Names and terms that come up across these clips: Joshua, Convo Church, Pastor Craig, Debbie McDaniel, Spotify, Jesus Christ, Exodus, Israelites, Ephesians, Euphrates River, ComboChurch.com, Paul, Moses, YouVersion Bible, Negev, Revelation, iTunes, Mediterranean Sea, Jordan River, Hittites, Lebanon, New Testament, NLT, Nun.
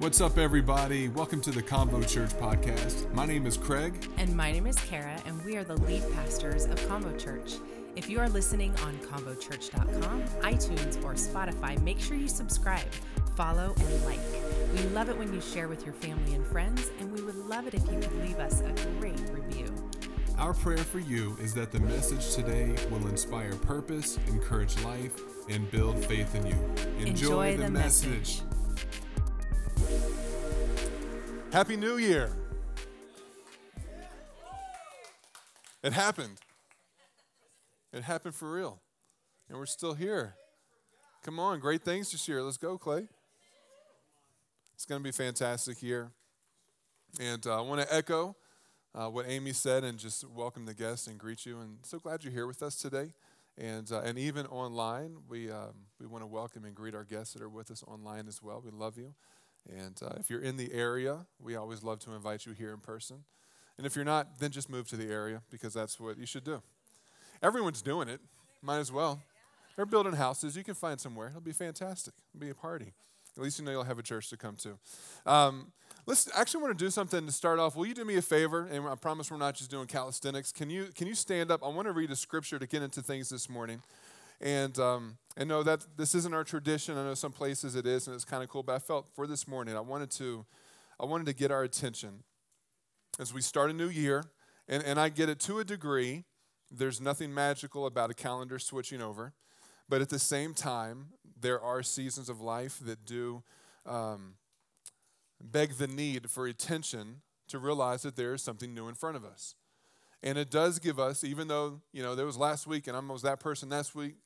What's up, everybody? Welcome to the Convo Church podcast. My name is Craig. And my name is Kara, and we are the lead pastors of Convo Church. If you are listening on ComboChurch.com, iTunes, or Spotify, make sure you subscribe, follow, and like. We love it when you share with your family and friends, and we would love it if you could leave us a great review. Our prayer for you is that the message today will inspire purpose, encourage life, and build faith in you. Enjoy the message. Happy New Year. It happened. It happened for real. And we're still here. Come on, great things this year. Let's go, Clay. It's going to be a fantastic year. And I want to echo what Amy said and just welcome the guests and greet you. And so glad you're here with us today. And even online, we want to welcome and greet our guests that are with us online as well. We love you. And if you're in the area, we always love to invite you here in person. And if you're not, then just move to the area because that's what you should do. Everyone's doing it. Might as well. They're building houses. You can find somewhere. It'll be fantastic. It'll be a party. At least you know you'll have a church to come to. Let's actually want to do something to start off. Will you do me a favor? And I promise we're not just doing calisthenics. Can you stand up? I want to read a scripture to get into things this morning. And no, that this isn't our tradition. I know some places it is, and it's kind of cool. But I felt for this morning, I wanted to get our attention as we start a new year. And I get it to a degree. There's nothing magical about a calendar switching over. But at the same time, there are seasons of life that do beg the need for attention to realize that there is something new in front of us. And it does give us, even though, you know, there was last week and I was that person last week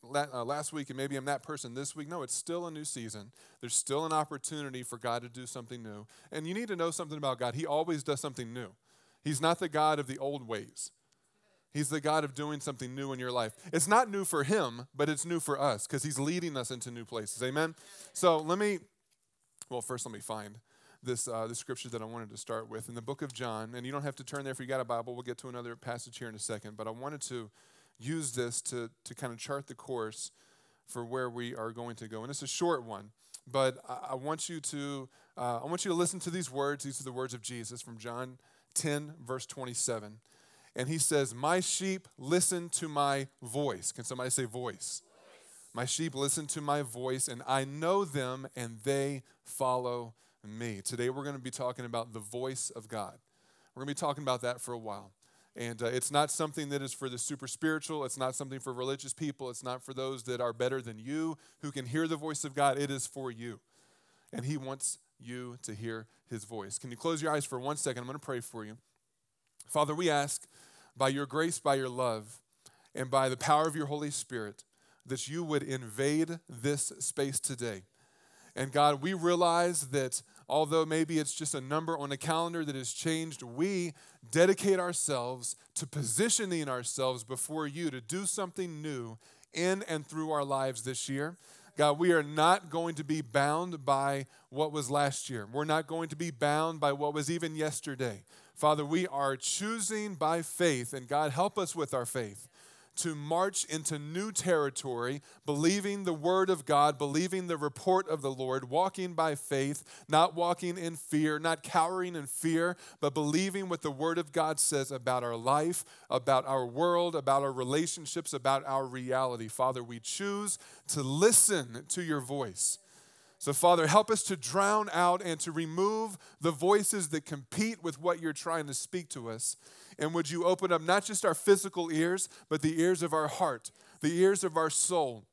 and maybe I'm that person this week. No, it's still a new season. There's still an opportunity for God to do something new. And you need to know something about God. He always does something new. He's not the God of the old ways. He's the God of doing something new in your life. It's not new for him, but it's new for us because he's leading us into new places. Amen? So first let me find this the scripture that I wanted to start with in the book of John. And you don't have to turn there if you got a Bible. We'll get to another passage here in a second. But I wanted to use this to kind of chart the course for where we are going to go. And it's a short one, but I want you to listen to these words. These are the words of Jesus from John 10, verse 27. And he says, my sheep listen to my voice. Can somebody say voice? My sheep listen to my voice, and I know them, and they follow me. Today we're going to be talking about the voice of God. We're going to be talking about that for a while. And it's not something that is for the super spiritual. It's not something for religious people. It's not for those that are better than you who can hear the voice of God. It is for you. And he wants you to hear his voice. Can you close your eyes for 1 second? I'm going to pray for you. Father, we ask by your grace, by your love, and by the power of your Holy Spirit that you would invade this space today. And God, we realize that although maybe it's just a number on a calendar that has changed, we dedicate ourselves to positioning ourselves before you to do something new in and through our lives this year. God, we are not going to be bound by what was last year. We're not going to be bound by what was even yesterday. Father, we are choosing by faith, and God, help us with our faith to march into new territory, believing the word of God, believing the report of the Lord, walking by faith, not walking in fear, not cowering in fear, but believing what the word of God says about our life, about our world, about our relationships, about our reality. Father, we choose to listen to your voice. So, Father, help us to drown out and to remove the voices that compete with what you're trying to speak to us. And would you open up not just our physical ears, but the ears of our heart, the ears of our soul,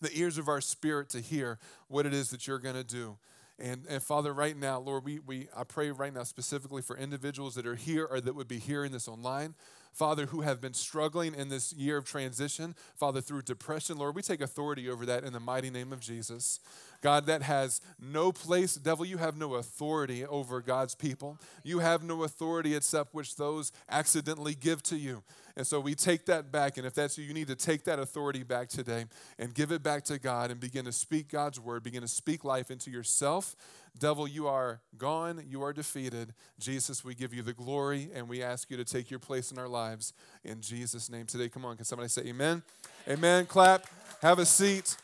the ears of our spirit to hear what it is that you're going to do. And Father, right now, Lord, I pray right now specifically for individuals that are here or that would be hearing this online. Father, who have been struggling in this year of transition, Father, through depression, Lord, we take authority over that in the mighty name of Jesus. God, that has no place. Devil, you have no authority over God's people. You have no authority except which those accidentally give to you. And so we take that back, and if that's you, you need to take that authority back today and give it back to God and begin to speak God's word, begin to speak life into yourself. Devil, you are gone, you are defeated. Jesus, we give you the glory, and we ask you to take your place in our lives in Jesus' name today. Come on, can somebody say amen? Amen. Clap. Have a seat.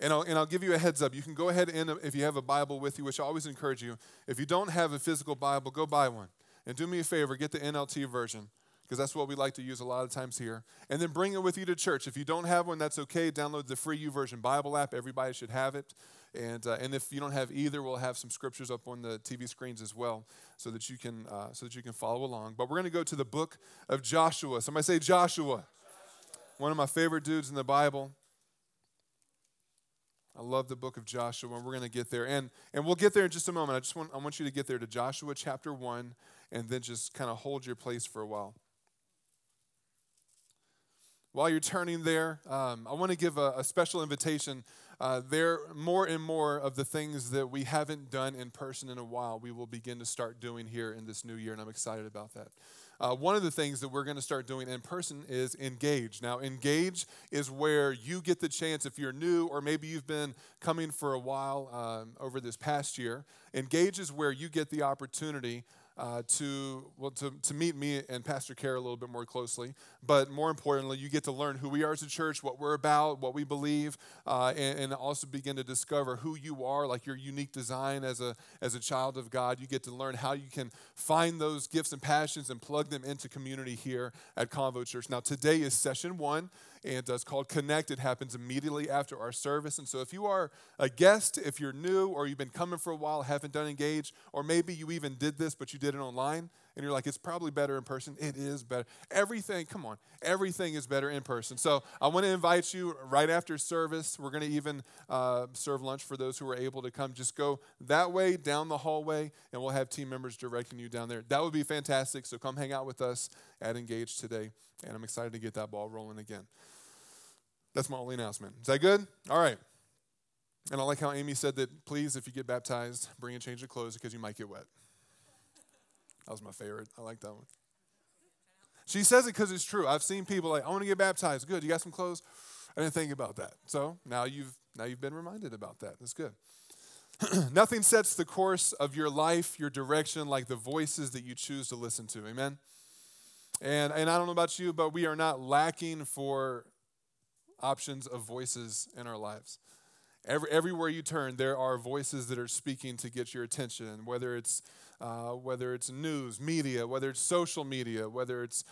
And I'll give you a heads up. You can go ahead and, if you have a Bible with you, which I always encourage you, if you don't have a physical Bible, go buy one. And do me a favor, get the NLT version, because that's what we like to use a lot of times here. And then bring it with you to church. If you don't have one, that's okay. Download the free YouVersion Bible app. Everybody should have it. And if you don't have either, we'll have some scriptures up on the TV screens as well, so that you can follow along. But we're going to go to the book of Joshua. Somebody say Joshua. One of my favorite dudes in the Bible. I love the book of Joshua, and we're going to get there. And we'll get there in just a moment. I want you to get there to Joshua chapter 1, and then just kind of hold your place for a while. While you're turning there, I want to give a special invitation. There are more and more of the things that we haven't done in person in a while we will begin to start doing here in this new year, and I'm excited about that. One of the things that we're going to start doing in person is Engage. Now, Engage is where you get the chance, if you're new or maybe you've been coming for a while over this past year, Engage is where you get the opportunity to meet me and Pastor Kerr a little bit more closely, but more importantly, you get to learn who we are as a church, what we're about, what we believe, and also begin to discover who you are, like your unique design as a child of God. You get to learn how you can find those gifts and passions and plug them into community here at Convo Church. Now, today is session 1. And it's called Connect. It happens immediately after our service. And so if you are a guest, if you're new, or you've been coming for a while, haven't done Engage, or maybe you even did this, but you did it online, and you're like, it's probably better in person. It is better. Everything is better in person. So I want to invite you right after service. We're going to even serve lunch for those who are able to come. Just go that way, down the hallway, and we'll have team members directing you down there. That would be fantastic. So come hang out with us at Engage today, and I'm excited to get that ball rolling again. That's my only announcement. Is that good? All right. And I like how Amy said that, please, if you get baptized, bring a change of clothes because you might get wet. That was my favorite. I like that one. She says it because it's true. I've seen people like, I want to get baptized. Good. You got some clothes? I didn't think about that. So now you've been reminded about that. That's good. Nothing sets the course of your life, your direction, like the voices that you choose to listen to. Amen? And I don't know about you, but we are not lacking for options of voices in our lives. Everywhere you turn, there are voices that are speaking to get your attention, whether it's news, media, whether it's social media, whether it's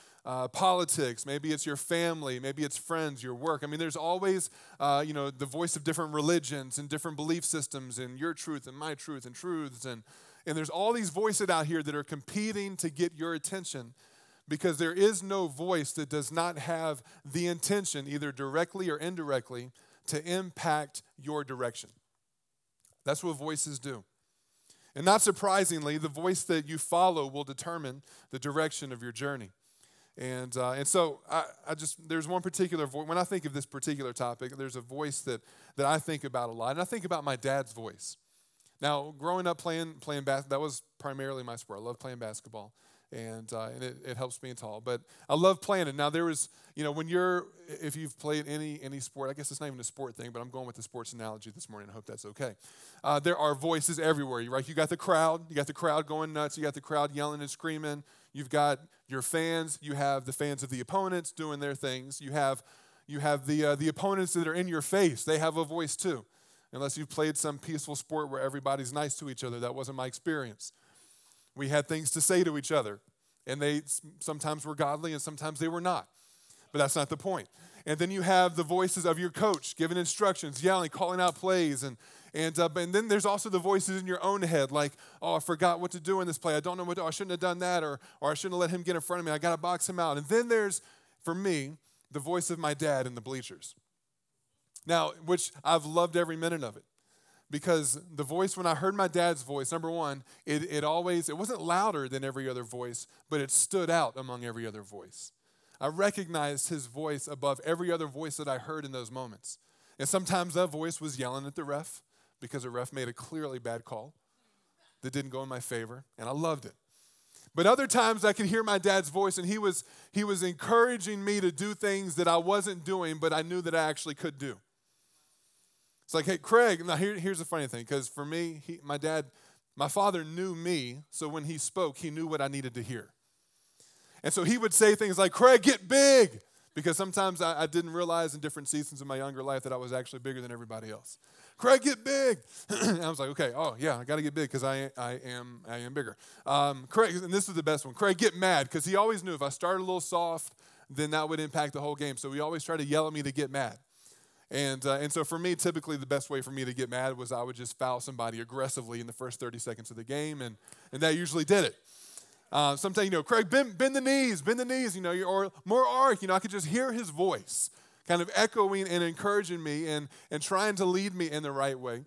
politics, maybe it's your family, maybe it's friends, your work. I mean, there's always, the voice of different religions and different belief systems and your truth and my truth and truths. And there's all these voices out here that are competing to get your attention, because there is no voice that does not have the intention, either directly or indirectly, to impact your direction. That's what voices do. And not surprisingly, the voice that you follow will determine the direction of your journey. And so I there's one particular voice. When I think of this particular topic, there's a voice that I think about a lot. And I think about my dad's voice. Now, growing up playing basketball, that was primarily my sport. I love playing basketball. And it helps being tall. But I love playing it. Now, there was, if you've played any sport, I guess it's not even a sport thing, but I'm going with the sports analogy this morning. I hope that's okay. There are voices everywhere, right? You got the crowd going nuts. You got the crowd yelling and screaming. You've got your fans. You have the fans of the opponents doing their things. You have the opponents that are in your face. They have a voice too. Unless you've played some peaceful sport where everybody's nice to each other. That wasn't my experience. We had things to say to each other, and they sometimes were godly and sometimes they were not, but that's not the point. And then you have the voices of your coach giving instructions, yelling, calling out plays, and then there's also the voices in your own head, like, oh, I forgot what to do in this play. I don't know what to do. I shouldn't have done that, or I shouldn't have let him get in front of me. I got to box him out. And then there's, for me, the voice of my dad in the bleachers, now, which I've loved every minute of it. Because the voice, when I heard my dad's voice, number one, it wasn't louder than every other voice, but it stood out among every other voice. I recognized his voice above every other voice that I heard in those moments. And sometimes that voice was yelling at the ref because the ref made a clearly bad call that didn't go in my favor, and I loved it. But other times I could hear my dad's voice, and he was encouraging me to do things that I wasn't doing, but I knew that I actually could do. It's like, hey, Craig, now here's the funny thing, because for me, my father knew me, so when he spoke, he knew what I needed to hear. And so he would say things like, Craig, get big, because sometimes I didn't realize in different seasons of my younger life that I was actually bigger than everybody else. Craig, get big. I was like, okay, oh, yeah, I got to get big because I am bigger. Craig, and this is the best one. Craig, get mad, because he always knew if I started a little soft, then that would impact the whole game. So he always tried to yell at me to get mad. And so for me, typically the best way for me to get mad was I would just foul somebody aggressively in the first 30 seconds of the game, and that usually did it. Sometimes, Craig, bend the knees, or more arc. I could just hear his voice kind of echoing and encouraging me and trying to lead me in the right way.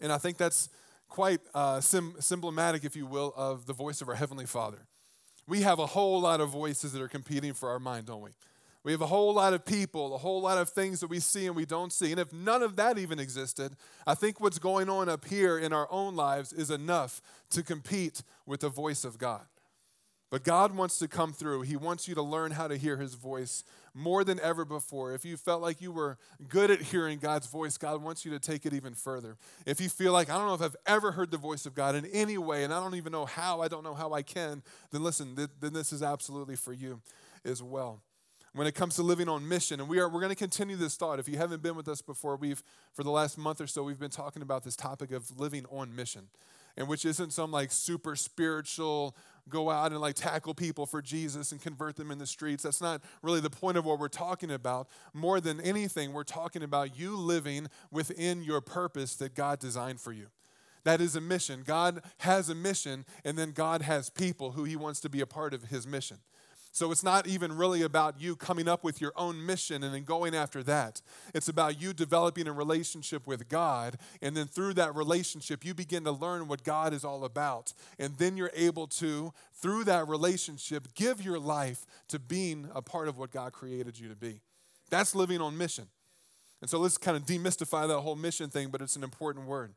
And I think that's quite symbolic, if you will, of the voice of our Heavenly Father. We have a whole lot of voices that are competing for our mind, don't we? We have a whole lot of people, a whole lot of things that we see and we don't see. And if none of that even existed, I think what's going on up here in our own lives is enough to compete with the voice of God. But God wants to come through. He wants you to learn how to hear his voice more than ever before. If you felt like you were good at hearing God's voice, God wants you to take it even further. If you feel like, I don't know if I've ever heard the voice of God in any way, and I don't know how I can, then listen, then this is absolutely for you as well. When it comes to living on mission, and we're going to continue this thought. If you haven't been with us before, for the last month or so, we've been talking about this topic of living on mission, and which isn't some like super spiritual, go out and like tackle people for Jesus and convert them in the streets. That's not really the point of what we're talking about. More than anything, we're talking about you living within your purpose that God designed for you. That is a mission. God has a mission, and then God has people who he wants to be a part of his mission. So it's not even really about you coming up with your own mission and then going after that. It's about you developing a relationship with God, and then through that relationship, you begin to learn what God is all about. And then you're able to, through that relationship, give your life to being a part of what God created you to be. That's living on mission. And so let's kind of demystify that whole mission thing, but it's an important word.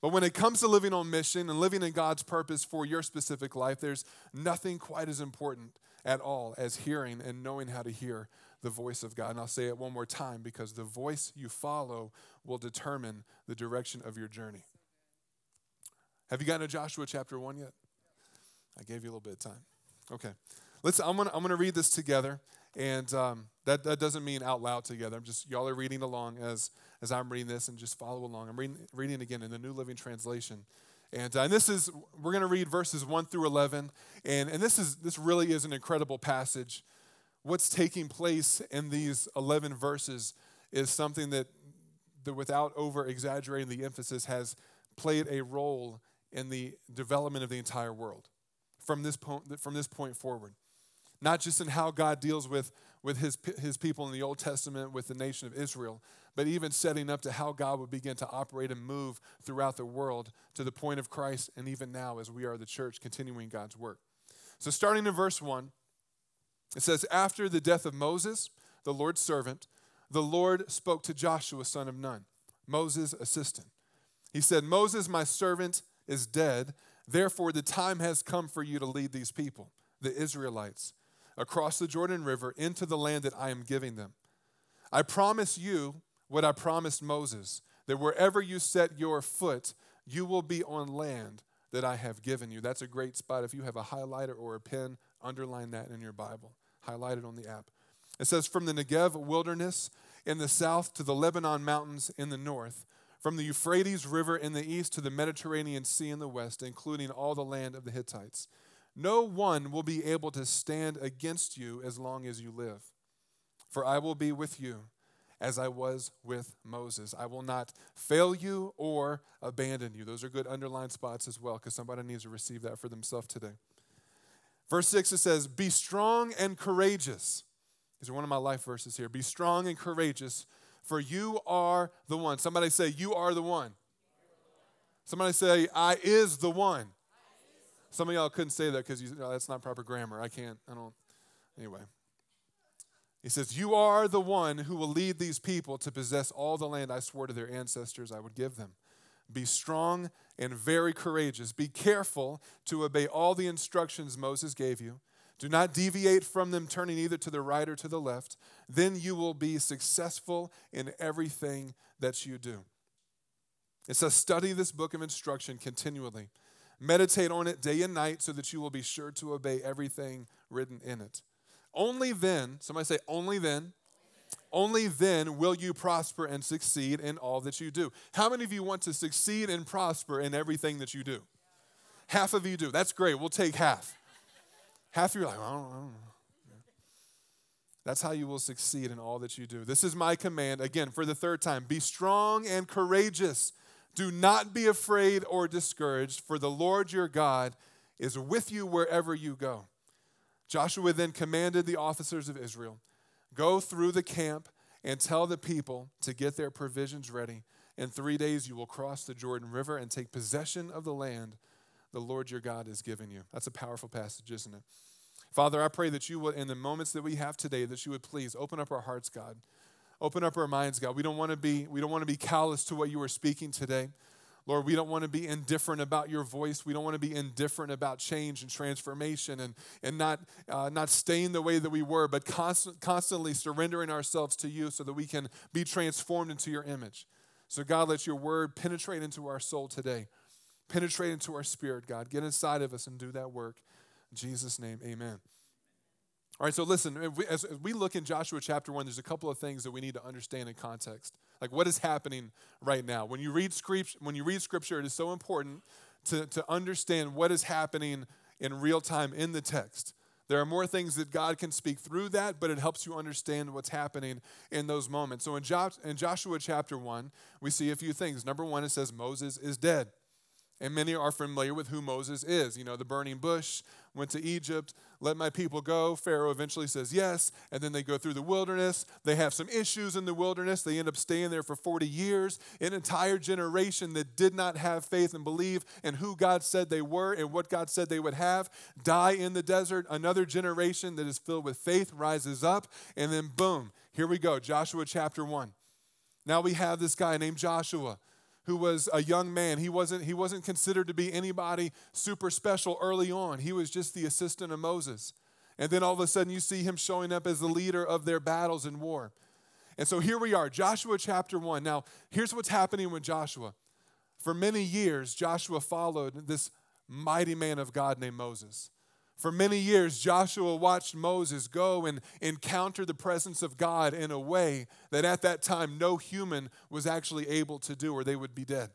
But when it comes to living on mission and living in God's purpose for your specific life, there's nothing quite as important at all as hearing and knowing how to hear the voice of God. And I'll say it one more time, because the voice you follow will determine the direction of your journey. Have you gotten to Joshua chapter 1 yet? I gave you a little bit of time. Okay. I'm gonna read this together, and that doesn't mean out loud together. Y'all are reading along as I'm reading this, and just follow along. I'm reading again in the New Living Translation. And we're going to read verses 1 through 11, and this really is an incredible passage. What's taking place in these 11 verses is something that without over-exaggerating the emphasis, has played a role in the development of the entire world from this point forward. Not just in how God deals with his people in the Old Testament, with the nation of Israel, but even setting up to how God would begin to operate and move throughout the world to the point of Christ, and even now as we are the church continuing God's work. So starting in verse 1, it says, "After the death of Moses, the Lord's servant, the Lord spoke to Joshua, son of Nun, Moses' assistant. He said, 'Moses, my servant, is dead. Therefore, the time has come for you to lead these people, the Israelites, across the Jordan River into the land that I am giving them. I promise you what I promised Moses, that wherever you set your foot, you will be on land that I have given you.'" That's a great spot. If you have a highlighter or a pen, underline that in your Bible. Highlight it on the app. It says, "From the Negev wilderness in the south to the Lebanon mountains in the north, from the Euphrates River in the east to the Mediterranean Sea in the west, including all the land of the Hittites. No one will be able to stand against you as long as you live. For I will be with you as I was with Moses. I will not fail you or abandon you." Those are good underlined spots as well, because somebody needs to receive that for themselves today. Verse 6, it says, "Be strong and courageous." These are one of my life verses here. "Be strong and courageous, for you are the one." Somebody say, "You are the one." Somebody say, "I is the one." Some of y'all couldn't say that because that's not proper grammar. Anyway. He says, "You are the one who will lead these people to possess all the land I swore to their ancestors I would give them. Be strong and very courageous. Be careful to obey all the instructions Moses gave you. Do not deviate from them, turning either to the right or to the left. Then you will be successful in everything that you do." It says, "Study this book of instruction continually. Meditate on it day and night so that you will be sure to obey everything written in it. Only then, somebody say, only then. Only then will you prosper and succeed in all that you do. How many of you want to succeed and prosper in everything that you do? Half of you do. That's great. We'll take half. Half of you are like, I don't know. That's how you will succeed in all that you do. This is my command, again, for the third time. Be strong and courageous. Do not be afraid or discouraged, for the Lord your God is with you wherever you go. Joshua then commanded the officers of Israel, go through the camp and tell the people to get their provisions ready. In 3 days you will cross the Jordan River and take possession of the land the Lord your God has given you. That's a powerful passage, isn't it? Father, I pray that you would, in the moments that we have today, that you would please open up our hearts, God. Open up our minds, God. We don't want to be callous to what you are speaking today. Lord, we don't want to be indifferent about your voice. We don't want to be indifferent about change and transformation and not staying the way that we were, but constantly surrendering ourselves to you so that we can be transformed into your image. So God, let your word penetrate into our soul today. Penetrate into our spirit, God. Get inside of us and do that work. In Jesus' name, amen. All right, so listen, as we look in Joshua chapter 1, there's a couple of things that we need to understand in context. Like what is happening right now. When you read Scripture, it is so important to understand what is happening in real time in the text. There are more things that God can speak through that, but it helps you understand what's happening in those moments. So in Joshua chapter 1, we see a few things. Number one, it says Moses is dead. And many are familiar with who Moses is. You know, the burning bush, went to Egypt, let my people go. Pharaoh eventually says yes, and then they go through the wilderness. They have some issues in the wilderness. They end up staying there for 40 years. An entire generation that did not have faith and believe in who God said they were and what God said they would have die in the desert. Another generation that is filled with faith rises up, and then boom, here we go, Joshua chapter 1. Now we have this guy named Joshua, who was a young man. He wasn't considered to be anybody super special early on. He was just the assistant of Moses. And then all of a sudden you see him showing up as the leader of their battles in war. And so here we are, Joshua chapter 1. Now, here's what's happening with Joshua. For many years, Joshua followed this mighty man of God named Moses. For many years, Joshua watched Moses go and encounter the presence of God in a way that at that time no human was actually able to do, or they would be dead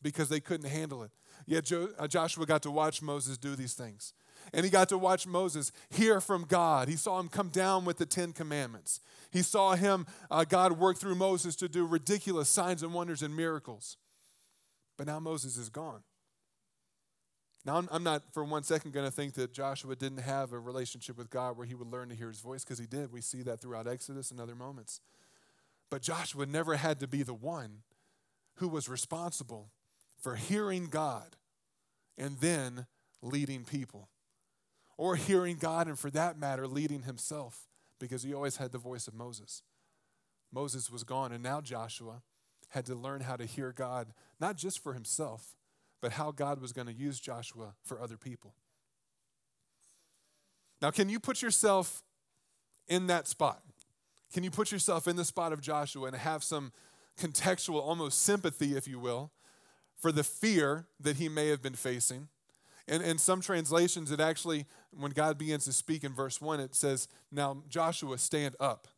because they couldn't handle it. Yet Joshua got to watch Moses do these things. And he got to watch Moses hear from God. He saw him come down with the 10 commandments. He saw him, God work through Moses to do ridiculous signs and wonders and miracles. But now Moses is gone. Now, I'm not for one second going to think that Joshua didn't have a relationship with God where he would learn to hear his voice, because he did. We see that throughout Exodus and other moments. But Joshua never had to be the one who was responsible for hearing God and then leading people, or hearing God and, for that matter, leading himself, because he always had the voice of Moses. Moses was gone, and now Joshua had to learn how to hear God, not just for himself, but how God was going to use Joshua for other people. Now, can you put yourself in that spot? Can you put yourself in the spot of Joshua and have some contextual, almost sympathy, if you will, for the fear that he may have been facing? And in some translations, it actually, when God begins to speak in verse 1, it says, now Joshua, stand up.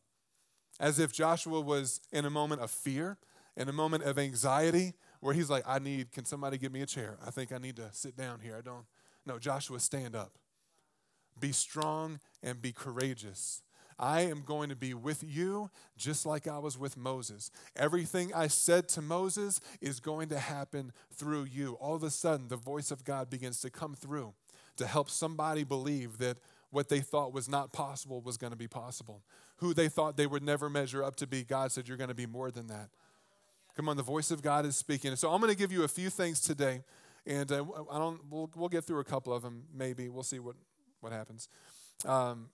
As if Joshua was in a moment of fear, in a moment of anxiety, where he's like, can somebody give me a chair? I think I need to sit down here. No, Joshua, stand up. Be strong and be courageous. I am going to be with you just like I was with Moses. Everything I said to Moses is going to happen through you. All of a sudden, the voice of God begins to come through to help somebody believe that what they thought was not possible was going to be possible. Who they thought they would never measure up to be, God said, you're going to be more than that. Come on, the voice of God is speaking. So I'm going to give you a few things today, and we'll get through a couple of them, maybe. We'll see what happens, on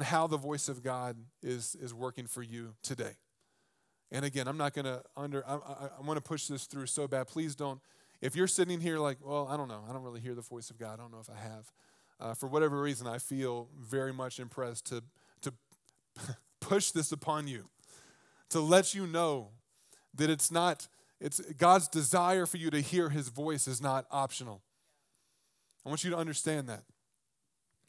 how the voice of God is working for you today. And again, I want to push this through so bad. Please don't. If you're sitting here like, well, I don't know, I don't really hear the voice of God, I don't know if I have. For whatever reason, I feel very much impressed to push this upon you, to let you know that it's God's desire for you to hear his voice is not optional. I want you to understand that.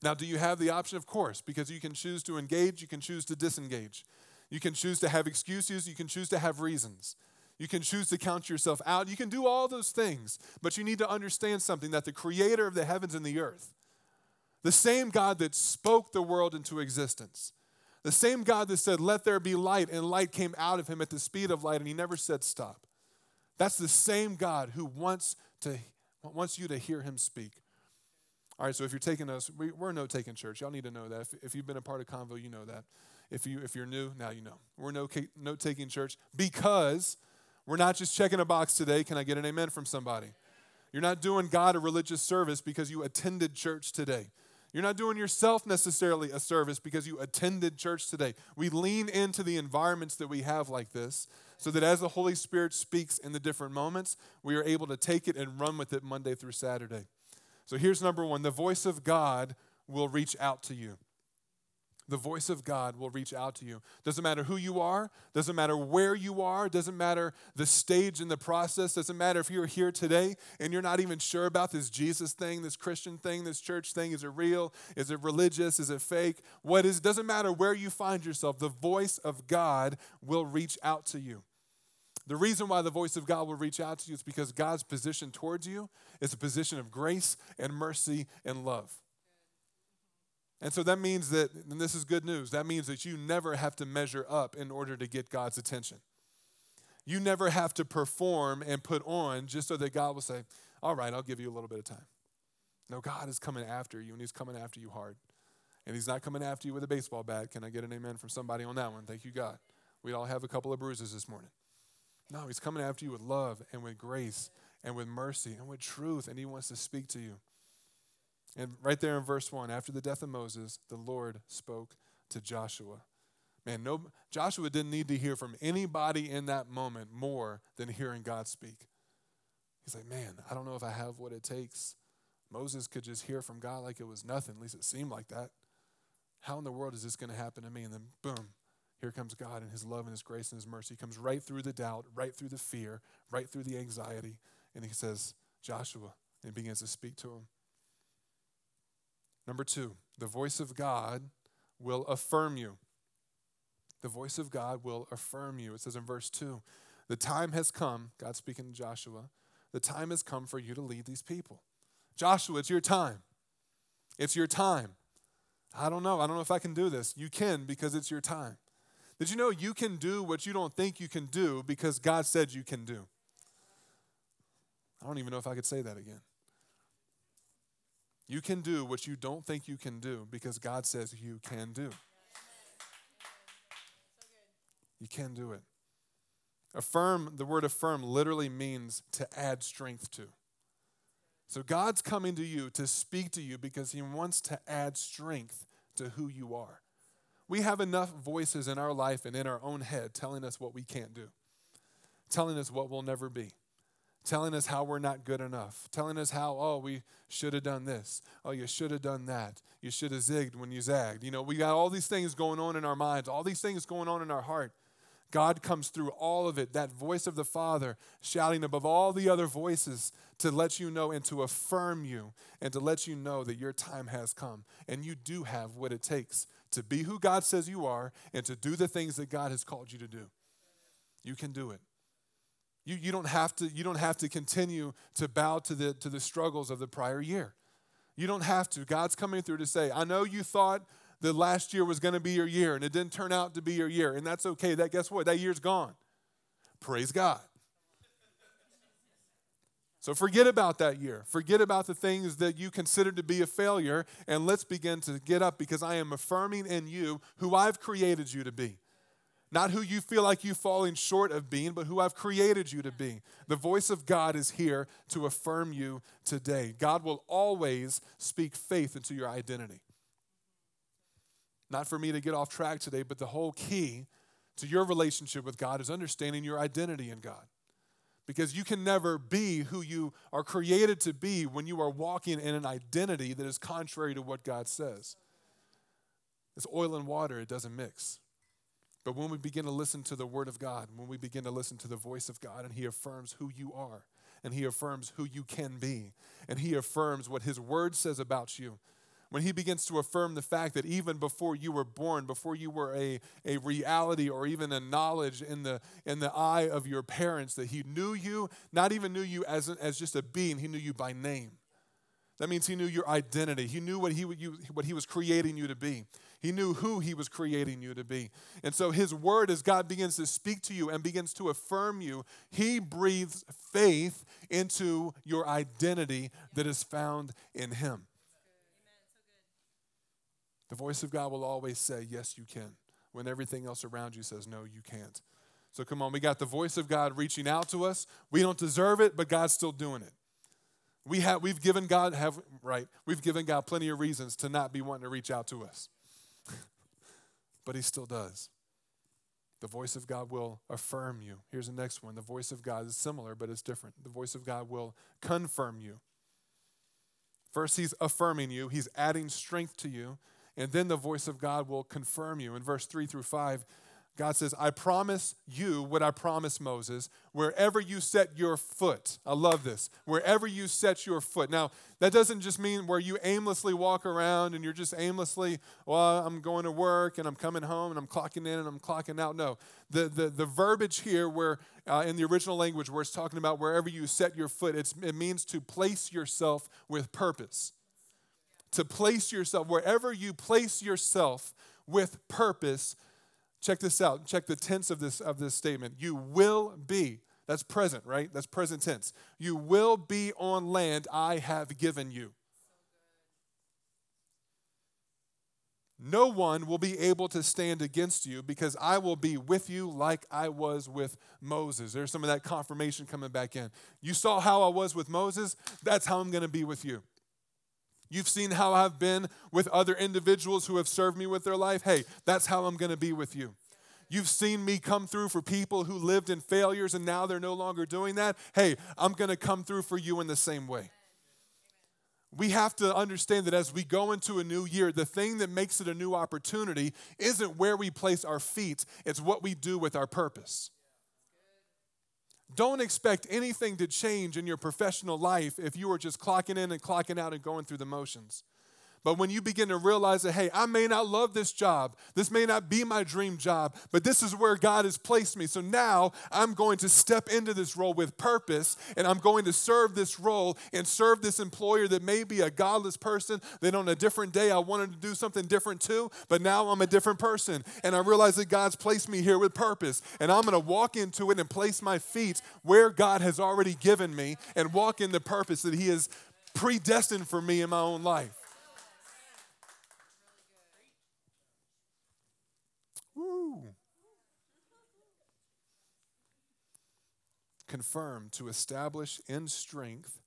Now, do you have the option? Of course, because you can choose to engage, you can choose to disengage. You can choose to have excuses, you can choose to have reasons. You can choose to count yourself out. You can do all those things, but you need to understand something, that the creator of the heavens and the earth, the same God that spoke the world into existence, the same God that said, let there be light, and light came out of him at the speed of light, and he never said stop. That's the same God who wants you to hear him speak. All right, so if you're taking notes, we're a note-taking church. Y'all need to know that. If you've been a part of Convo, you know that. If you're new, now you know. We're a note-taking church because we're not just checking a box today. Can I get an amen from somebody? You're not doing God a religious service because you attended church today. You're not doing yourself necessarily a service because you attended church today. We lean into the environments that we have like this so that as the Holy Spirit speaks in the different moments, we are able to take it and run with it Monday through Saturday. So here's number one. The voice of God will reach out to you. The voice of God will reach out to you. Doesn't matter who you are. Doesn't matter where you are. Doesn't matter the stage in the process. Doesn't matter if you're here today and you're not even sure about this Jesus thing, this Christian thing, this church thing. Is it real? Is it religious? Is it fake? Doesn't matter where you find yourself. The voice of God will reach out to you. The reason why the voice of God will reach out to you is because God's position towards you is a position of grace and mercy and love. And so that means that, and this is good news, that means that you never have to measure up in order to get God's attention. You never have to perform and put on just so that God will say, all right, I'll give you a little bit of time. No, God is coming after you, and he's coming after you hard. And he's not coming after you with a baseball bat. Can I get an amen from somebody on that one? Thank you, God. We'd all have a couple of bruises this morning. No, he's coming after you with love and with grace and with mercy and with truth, and he wants to speak to you. And right there in verse 1, after the death of Moses, the Lord spoke to Joshua. Man, Joshua didn't need to hear from anybody in that moment more than hearing God speak. He's like, man, I don't know if I have what it takes. Moses could just hear from God like it was nothing, at least it seemed like that. How in the world is this going to happen to me? And then boom. Here comes God and his love and his grace and his mercy. He comes right through the doubt, right through the fear, right through the anxiety. And he says, Joshua, and begins to speak to him. Number two, the voice of God will affirm you. The voice of God will affirm you. It says in verse 2, the time has come, God speaking to Joshua, the time has come for you to lead these people. Joshua, it's your time. It's your time. I don't know. I don't know if I can do this. You can, because it's your time. Did you know you can do what you don't think you can do because God said you can do? I don't even know if I could say that again. You can do what you don't think you can do because God says you can do. You can do it. Affirm, the word affirm literally means to add strength to. So God's coming to you to speak to you because he wants to add strength to who you are. We have enough voices in our life and in our own head telling us what we can't do, telling us what we'll never be, telling us how we're not good enough, telling us how, oh, we should have done this. Oh, you should have done that. You should have zigged when you zagged. You know, we got all these things going on in our minds, all these things going on in our heart. God comes through all of it, that voice of the Father shouting above all the other voices to let you know and to affirm you and to let you know that your time has come and you do have what it takes to be who God says you are and to do the things that God has called you to do. You can do it. You don't have to continue to bow to the struggles of the prior year. You don't have to. God's coming through to say, I know you thought that last year was going to be your year, and it didn't turn out to be your year, and that's okay. That, guess what? That year's gone. Praise God. So forget about that year. Forget about the things that you consider to be a failure, and let's begin to get up because I am affirming in you who I've created you to be. Not who you feel like you're falling short of being, but who I've created you to be. The voice of God is here to affirm you today. God will always speak faith into your identity. Not for me to get off track today, but the whole key to your relationship with God is understanding your identity in God. Because you can never be who you are created to be when you are walking in an identity that is contrary to what God says. It's oil and water, it doesn't mix. But when we begin to listen to the word of God, when we begin to listen to the voice of God, and he affirms who you are, and he affirms who you can be, and he affirms what his word says about you, when he begins to affirm the fact that even before you were born, before you were a reality or even a knowledge in the eye of your parents, that he knew you, not even knew you as just a being, he knew you by name. That means he knew your identity. He knew what he was creating you to be. He knew who he was creating you to be. And so his word, as God begins to speak to you and begins to affirm you, he breathes faith into your identity that is found in him. The voice of God will always say, yes, you can, when everything else around you says, no, you can't. So come on, we got the voice of God reaching out to us. We don't deserve it, but God's still doing it. We've given God plenty of reasons to not be wanting to reach out to us. But he still does. The voice of God will affirm you. Here's the next one. The voice of God is similar, but it's different. The voice of God will confirm you. First, he's affirming you. He's adding strength to you. And then the voice of God will confirm you. In verse 3-5, God says, I promise you what I promised Moses, wherever you set your foot. I love this. Wherever you set your foot. Now, that doesn't just mean where you aimlessly walk around and you're just aimlessly, well, I'm going to work and I'm coming home and I'm clocking in and I'm clocking out. No, the verbiage here where in the original language where it's talking about wherever you set your foot, it means to place yourself with purpose. To place yourself, wherever you place yourself with purpose. Check this out. Check the tense of this statement. You will be. That's present, right? That's present tense. You will be on land I have given you. No one will be able to stand against you because I will be with you like I was with Moses. There's some of that confirmation coming back in. You saw how I was with Moses. That's how I'm going to be with you. You've seen how I've been with other individuals who have served me with their life. Hey, that's how I'm going to be with you. You've seen me come through for people who lived in failures and now they're no longer doing that. Hey, I'm going to come through for you in the same way. We have to understand that as we go into a new year, the thing that makes it a new opportunity isn't where we place our feet. It's what we do with our purpose. Don't expect anything to change in your professional life if you are just clocking in and clocking out and going through the motions. But when you begin to realize that, hey, I may not love this job. This may not be my dream job, but this is where God has placed me. So now I'm going to step into this role with purpose, and I'm going to serve this role and serve this employer that may be a godless person that on a different day I wanted to do something different too, but now I'm a different person. And I realize that God's placed me here with purpose, and I'm going to walk into it and place my feet where God has already given me and walk in the purpose that he has predestined for me in my own life. Confirm to establish in strength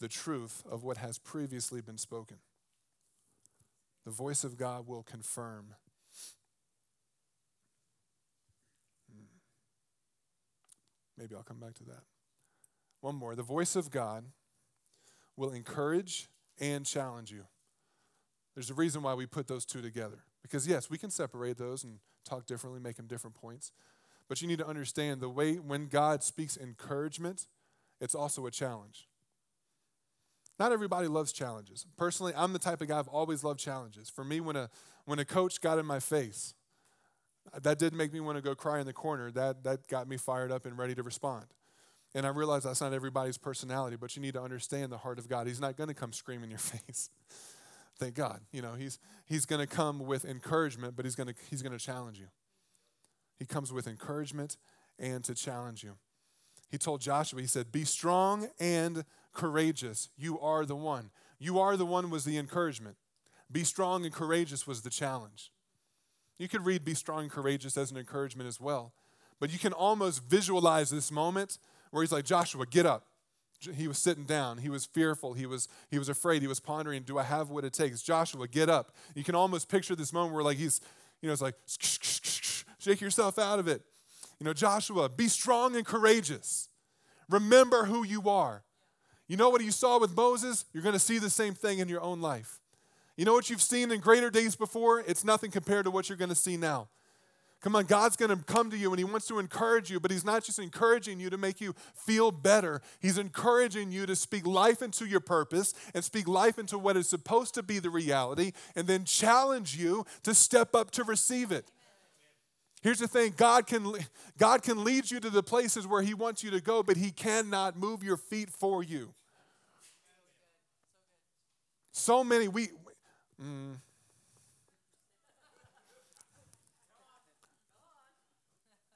the truth of what has previously been spoken. The voice of God will confirm. Maybe I'll come back to that. One more. The voice of God will encourage and challenge you. There's a reason why we put those two together. Because yes, we can separate those and talk differently, make them different points. But you need to understand the way when God speaks encouragement, it's also a challenge. Not everybody loves challenges. Personally, I'm the type of guy I've always loved challenges. For me, when a coach got in my face, that didn't make me want to go cry in the corner. That got me fired up and ready to respond. And I realize that's not everybody's personality, but you need to understand the heart of God. He's not going to come scream in your face. Thank God. You know, he's going to come with encouragement, but he's going to challenge you. He comes with encouragement and to challenge you. He told Joshua, he said, be strong and courageous. You are the one. You are the one was the encouragement. Be strong and courageous was the challenge. You could read be strong and courageous as an encouragement as well. But you can almost visualize this moment where he's like, Joshua, get up. He was sitting down. He was fearful. He was afraid. He was pondering, do I have what it takes? Joshua, get up. You can almost picture this moment where like he's, you know, it's like, shake yourself out of it. You know, Joshua, be strong and courageous. Remember who you are. You know what you saw with Moses? You're going to see the same thing in your own life. You know what you've seen in greater days before? It's nothing compared to what you're going to see now. Come on, God's going to come to you and he wants to encourage you, but he's not just encouraging you to make you feel better. He's encouraging you to speak life into your purpose and speak life into what is supposed to be the reality, and then challenge you to step up to receive it. Here's the thing, God can lead you to the places where he wants you to go, but he cannot move your feet for you. So many,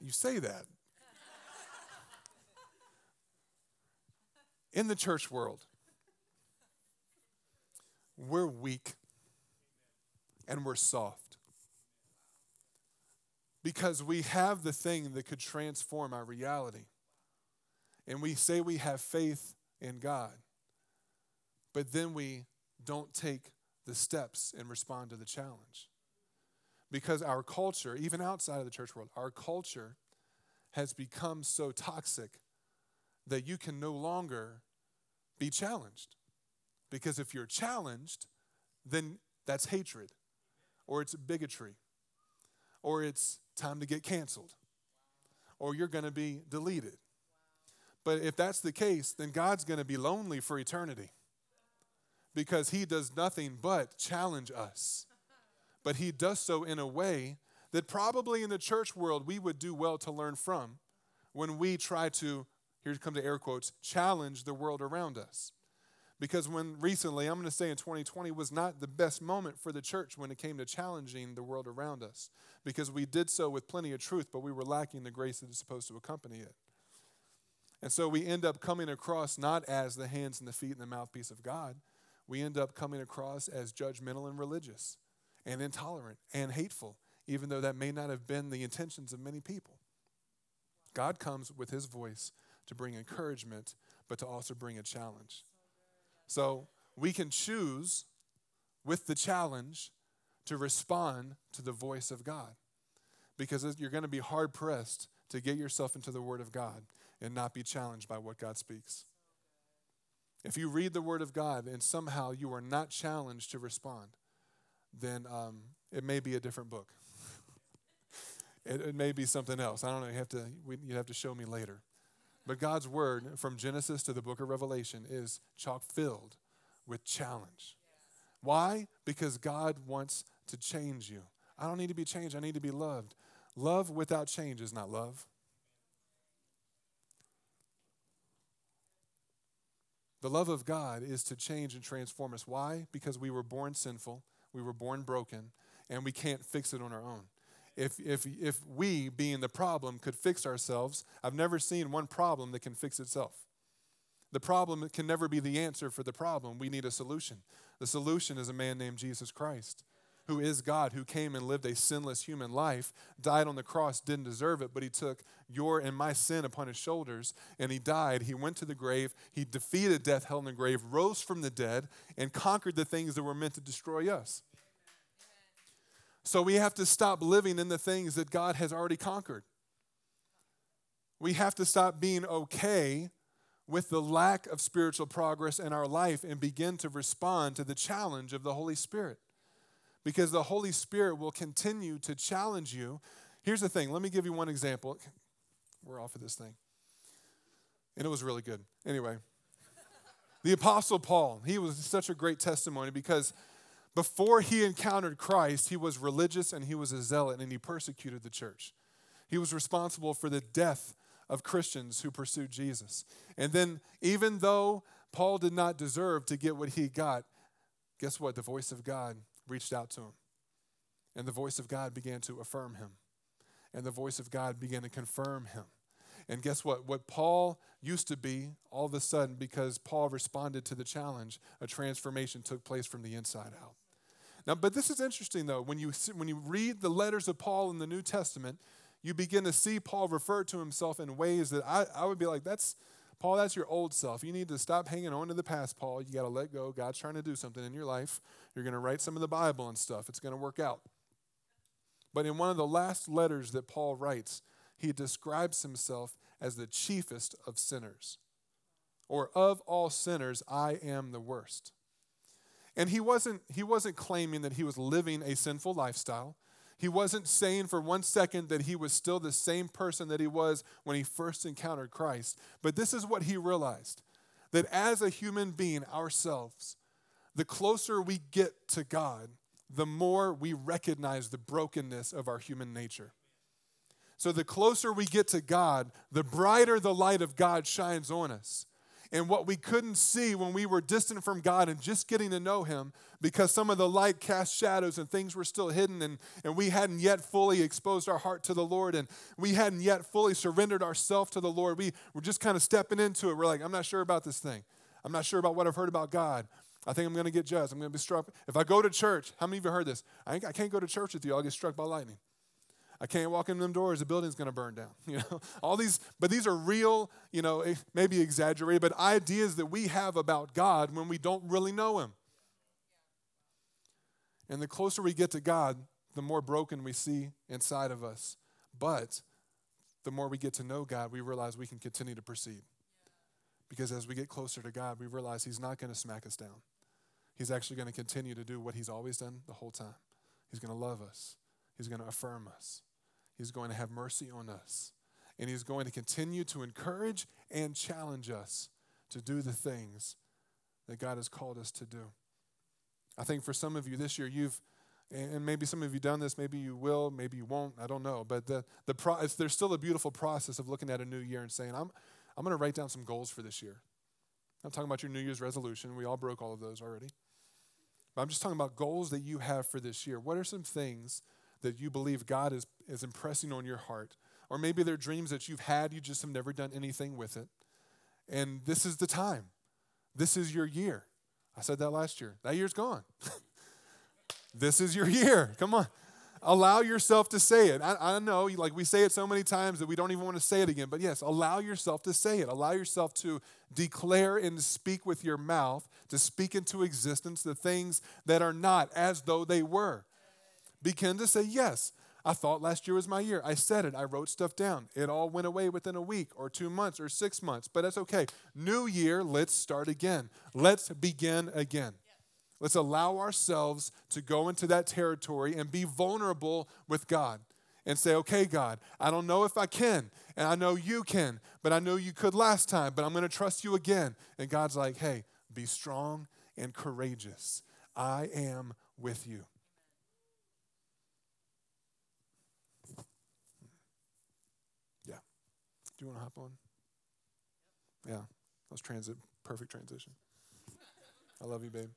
You say that. In the church world, we're weak and we're soft because we have the thing that could transform our reality. And we say we have faith in God, but then we don't take the steps and respond to the challenge. Because our culture, even outside of the church world, our culture has become so toxic that you can no longer be challenged. Because if you're challenged, then that's hatred, or it's bigotry, or it's time to get canceled, or you're going to be deleted. But if that's the case, then God's going to be lonely for eternity because he does nothing but challenge us. But he does so in a way that probably in the church world we would do well to learn from when we try to, here come the air quotes, challenge the world around us. Because when recently, I'm going to say in 2020, was not the best moment for the church when it came to challenging the world around us. Because we did so with plenty of truth, but we were lacking the grace that is supposed to accompany it. And so we end up coming across not as the hands and the feet and the mouthpiece of God. We end up coming across as judgmental and religious, and intolerant and hateful, even though that may not have been the intentions of many people. God comes with his voice to bring encouragement, but to also bring a challenge. So we can choose with the challenge to respond to the voice of God, because you're going to be hard-pressed to get yourself into the Word of God and not be challenged by what God speaks. If you read the Word of God and somehow you are not challenged to respond, then it may be a different book. it may be something else. I don't know. You'd have to show me later. But God's word from Genesis to the book of Revelation is chock-filled with challenge. Why? Because God wants to change you. I don't need to be changed. I need to be loved. Love without change is not love. The love of God is to change and transform us. Why? Because we were born sinful. We were born broken, and we can't fix it on our own. If we, being the problem, could fix ourselves, I've never seen one problem that can fix itself. The problem can never be the answer for the problem. We need a solution. The solution is a man named Jesus Christ, who is God, who came and lived a sinless human life, died on the cross, didn't deserve it, but he took your and my sin upon his shoulders, and he died. He went to the grave. He defeated death, hell, and the grave, rose from the dead, and conquered the things that were meant to destroy us. So we have to stop living in the things that God has already conquered. We have to stop being okay with the lack of spiritual progress in our life and begin to respond to the challenge of the Holy Spirit. Because the Holy Spirit will continue to challenge you. Here's the thing. Let me give you one example. We're off of this thing. And it was really good. Anyway, the Apostle Paul, he was such a great testimony because before he encountered Christ, he was religious and he was a zealot and he persecuted the church. He was responsible for the death of Christians who pursued Jesus. And then even though Paul did not deserve to get what he got, guess what? The voice of God reached out to him. And the voice of God began to affirm him. And the voice of God began to confirm him. And guess what? What Paul used to be, all of a sudden, because Paul responded to the challenge, a transformation took place from the inside out. Now, but this is interesting, though. When you read the letters of Paul in the New Testament, you begin to see Paul refer to himself in ways that I would be like, Paul, that's your old self. You need to stop hanging on to the past, Paul. You got to let go. God's trying to do something in your life. You're going to write some of the Bible and stuff. It's going to work out. But in one of the last letters that Paul writes, he describes himself as the chiefest of sinners. Or of all sinners, I am the worst. And he wasn't claiming that he was living a sinful lifestyle. He wasn't saying for one second that he was still the same person that he was when he first encountered Christ. But this is what he realized, that as a human being ourselves, the closer we get to God, the more we recognize the brokenness of our human nature. So the closer we get to God, the brighter the light of God shines on us. And what we couldn't see when we were distant from God and just getting to know him, because some of the light cast shadows and things were still hidden, and we hadn't yet fully exposed our heart to the Lord, and we hadn't yet fully surrendered ourselves to the Lord. We were just kind of stepping into it. We're like, I'm not sure about this thing. I'm not sure about what I've heard about God. I think I'm going to get judged. I'm going to be struck. If I go to church, how many of you heard this? I can't go to church with you. I'll get struck by lightning. I can't walk in them doors. The building's going to burn down. You know, all these, but these are real, you know, maybe exaggerated, but ideas that we have about God when we don't really know him. And the closer we get to God, the more broken we see inside of us. But the more we get to know God, we realize we can continue to proceed. Because as we get closer to God, we realize he's not going to smack us down. He's actually going to continue to do what he's always done the whole time. He's going to love us. He's going to affirm us. He's going to have mercy on us. And he's going to continue to encourage and challenge us to do the things that God has called us to do. I think for some of you this year, and maybe some of you done this, maybe you will, maybe you won't, I don't know. But there's still a beautiful process of looking at a new year and saying, I'm going to write down some goals for this year. I'm talking about your New Year's resolution. We all broke all of those already. But I'm just talking about goals that you have for this year. What are some things that you believe God is impressing on your heart? Or maybe they're dreams that you've had, you just have never done anything with it. And this is the time. This is your year. I said that last year. That year's gone. This is your year. Come on. Allow yourself to say it. I know, like we say it so many times that we don't even want to say it again. But yes, allow yourself to say it. Allow yourself to declare and speak with your mouth, to speak into existence the things that are not as though they were. Begin to say, yes, I thought last year was my year. I said it. I wrote stuff down. It all went away within a week or 2 months or 6 months, but that's okay. New year, let's start again. Let's begin again. Yeah. Let's allow ourselves to go into that territory and be vulnerable with God and say, okay, God, I don't know if I can, and I know you can, but I know you could last time, but I'm going to trust you again. And God's like, hey, be strong and courageous. I am with you. You want to hop on? Yeah, that was perfect transition. I love you, babe.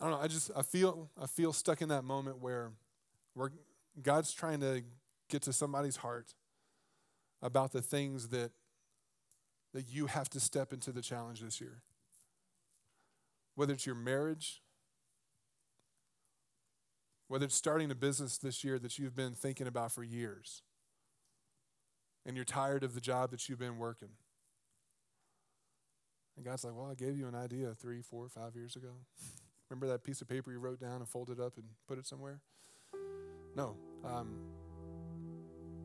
I don't know. I feel stuck in that moment where God's trying to get to somebody's heart about the things that you have to step into the challenge this year. Whether it's your marriage, whether it's starting a business this year that you've been thinking about for years, and you're tired of the job that you've been working. And God's like, well, I gave you an idea 3, 4, 5 years ago. Remember that piece of paper you wrote down and folded up and put it somewhere? No.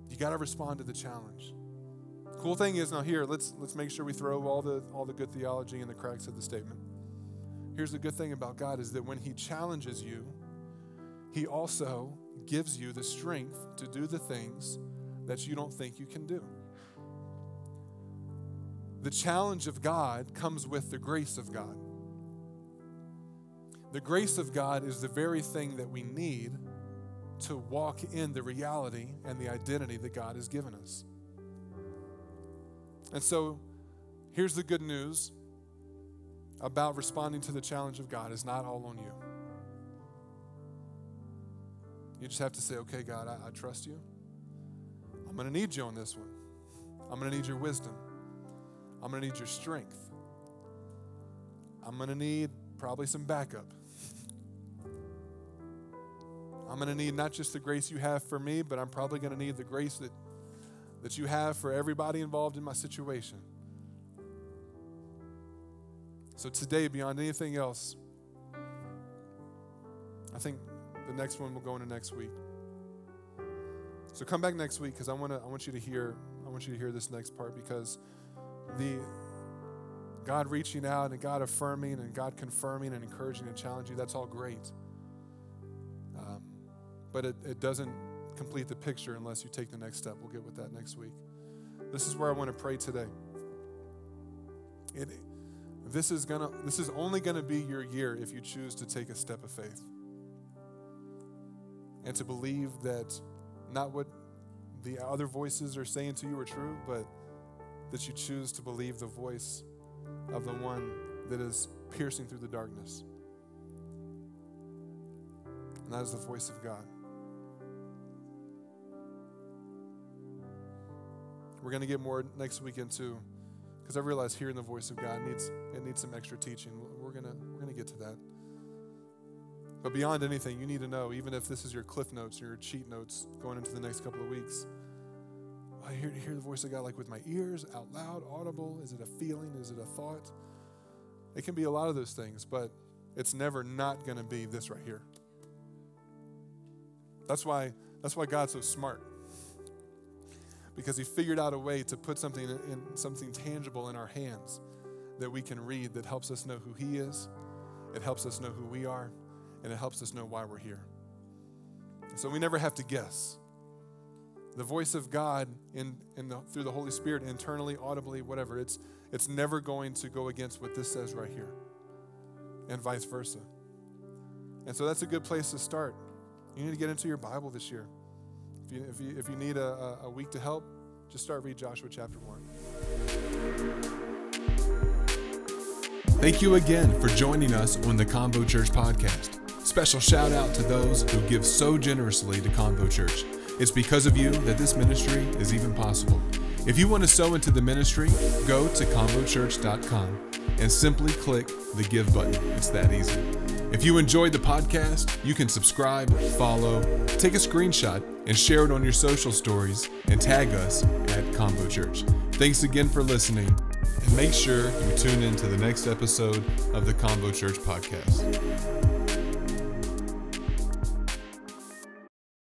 You got to respond to the challenge. Cool thing is, now here, let's make sure we throw all the good theology in the cracks of the statement. Here's the good thing about God is that when he challenges you, he also gives you the strength to do the things that you don't think you can do. The challenge of God comes with the grace of God. The grace of God is the very thing that we need to walk in the reality and the identity that God has given us. And so here's the good news about responding to the challenge of God. It's not all on you. You just have to say, okay, God, I trust you. I'm going to need you on this one. I'm going to need your wisdom. I'm going to need your strength. I'm going to need probably some backup. I'm going to need not just the grace you have for me, but I'm probably going to need the grace that you have for everybody involved in my situation. So today, beyond anything else, I think the next one will go into next week. So come back next week because I want you to hear this next part, because the God reaching out and God affirming and God confirming and encouraging and challenging, that's all great. But it doesn't complete the picture unless you take the next step. We'll get with that next week. This is where I want to pray today. This is only going to be your year if you choose to take a step of faith and to believe that not what the other voices are saying to you are true, but that you choose to believe the voice of the one that is piercing through the darkness. And that is the voice of God. We're going to get more next weekend too, because I realize hearing the voice of God needs some extra teaching. We're gonna get to that. But beyond anything, you need to know, even if this is your cliff notes, your cheat notes going into the next couple of weeks, I hear the voice of God like with my ears, out loud, audible. Is it a feeling? Is it a thought? It can be a lot of those things, but it's never not going to be this right here. That's why God's so smart. Because he figured out a way to put something tangible in our hands that we can read that helps us know who he is, it helps us know who we are, and it helps us know why we're here. So we never have to guess. The voice of God through the Holy Spirit, internally, audibly, whatever, it's never going to go against what this says right here, and vice versa. And so that's a good place to start. You need to get into your Bible this year. If you need a week to help, just start reading Joshua chapter 1. Thank you again for joining us on the Convo Church podcast. Special shout out to those who give so generously to Convo Church. It's because of you that this ministry is even possible. If you want to sow into the ministry, go to ComboChurch.com and simply click the Give button. It's that easy. If you enjoyed the podcast, you can subscribe, follow, take a screenshot, and share it on your social stories, and tag us at Convo Church. Thanks again for listening, and make sure you tune in to the next episode of the Convo Church podcast.